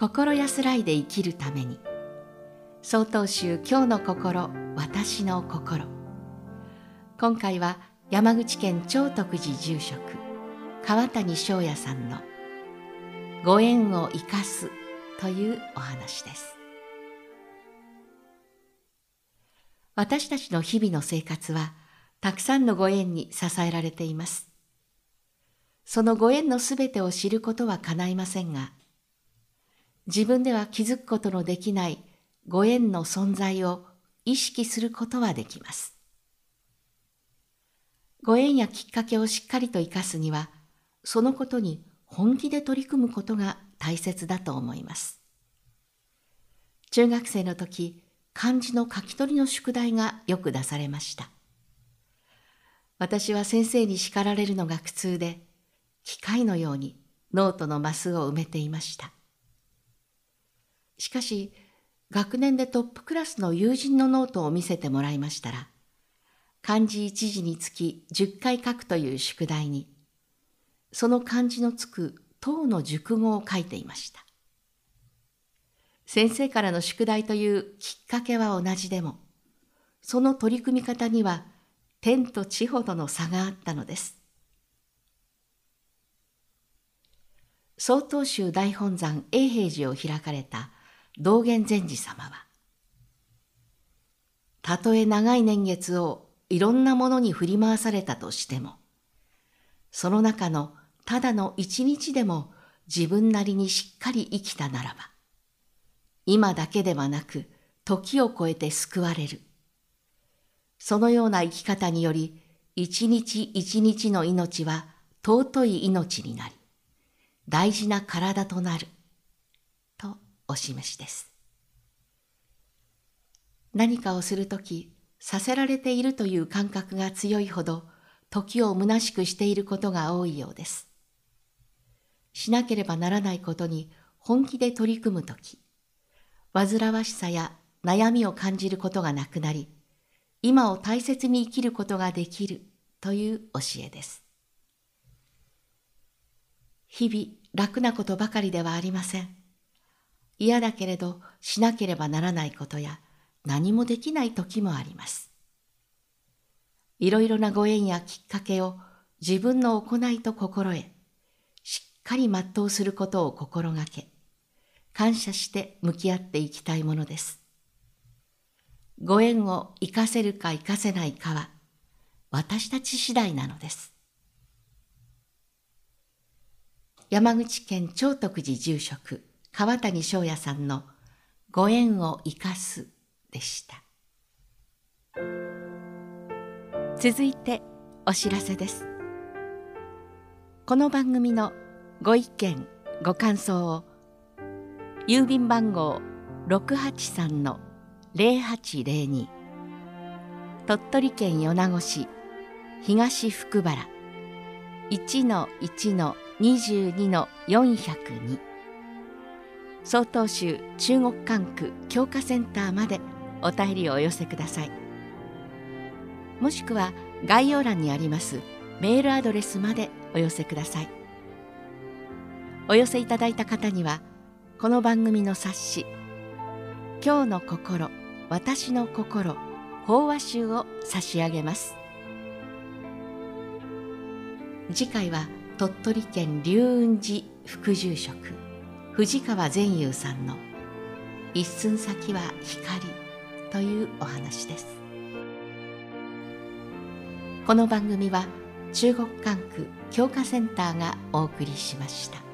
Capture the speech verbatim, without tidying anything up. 心安らいで生きるために、曹洞宗今日の心、私の心。今回は山口県長徳寺住職川谷翔也さんのご縁を生かすというお話です。私たちの日々の生活はたくさんのご縁に支えられています。そのご縁のすべてを知ることは叶いませんが、自分では気づくことのできないご縁の存在を意識することはできます。ご縁やきっかけをしっかりと生かすには、そのことに本気で取り組むことが大切だと思います。中学生の時、漢字の書き取りの宿題がよく出されました。私は先生に叱られるのが苦痛で、機械のようにノートのマスを埋めていました。しかし、学年でトップクラスの友人のノートを見せてもらいましたら、漢字一字につきじゅっかい書くという宿題に、その漢字のつく唐の熟語を書いていました。先生からの宿題というきっかけは同じでも、その取り組み方には天と地ほどの差があったのです。曹洞宗大本山永平寺を開かれた道元禅師様は、たとえ長い年月をいろんなものに振り回されたとしても、その中のただの一日でも自分なりにしっかり生きたならば、今だけではなく時を超えて救われる。そのような生き方により、一日一日の命は尊い命になり、大事な体となる、とお示しです。何かをするとき、させられているという感覚が強いほど、時を虚しくしていることが多いようです。しなければならないことに本気で取り組むとき、煩わしさや悩みを感じることがなくなり、今を大切に生きることができるという教えです。日々楽なことばかりではありません。嫌だけれどしなければならないことや、何もできない時もあります。いろいろなご縁やきっかけを自分の行いと心得、しっかり全うすることを心がけ、感謝して向き合っていきたいものです。ご縁を生かせるか生かせないかは、私たち次第なのです。山口県長徳寺住職、川谷翔也さんのご縁を生かすでした。続いてお知らせです。この番組のご意見ご感想を郵便番号 ろくはちさんの ぜろはちぜろに 鳥取県米子市東福原 いちのいちのにじゅうにのよんひゃくに 曹洞宗中国管区教化センターまでお便りをお寄せください。もしくは概要欄にありますメールアドレスまでお寄せください。お寄せいただいた方には、この番組の冊子、今日の心、私の心、法話集を差し上げます。次回は鳥取県龍雲寺副住職、藤川善雄さんの一寸先は光というお話です。この番組は中国管区教化センターがお送りしました。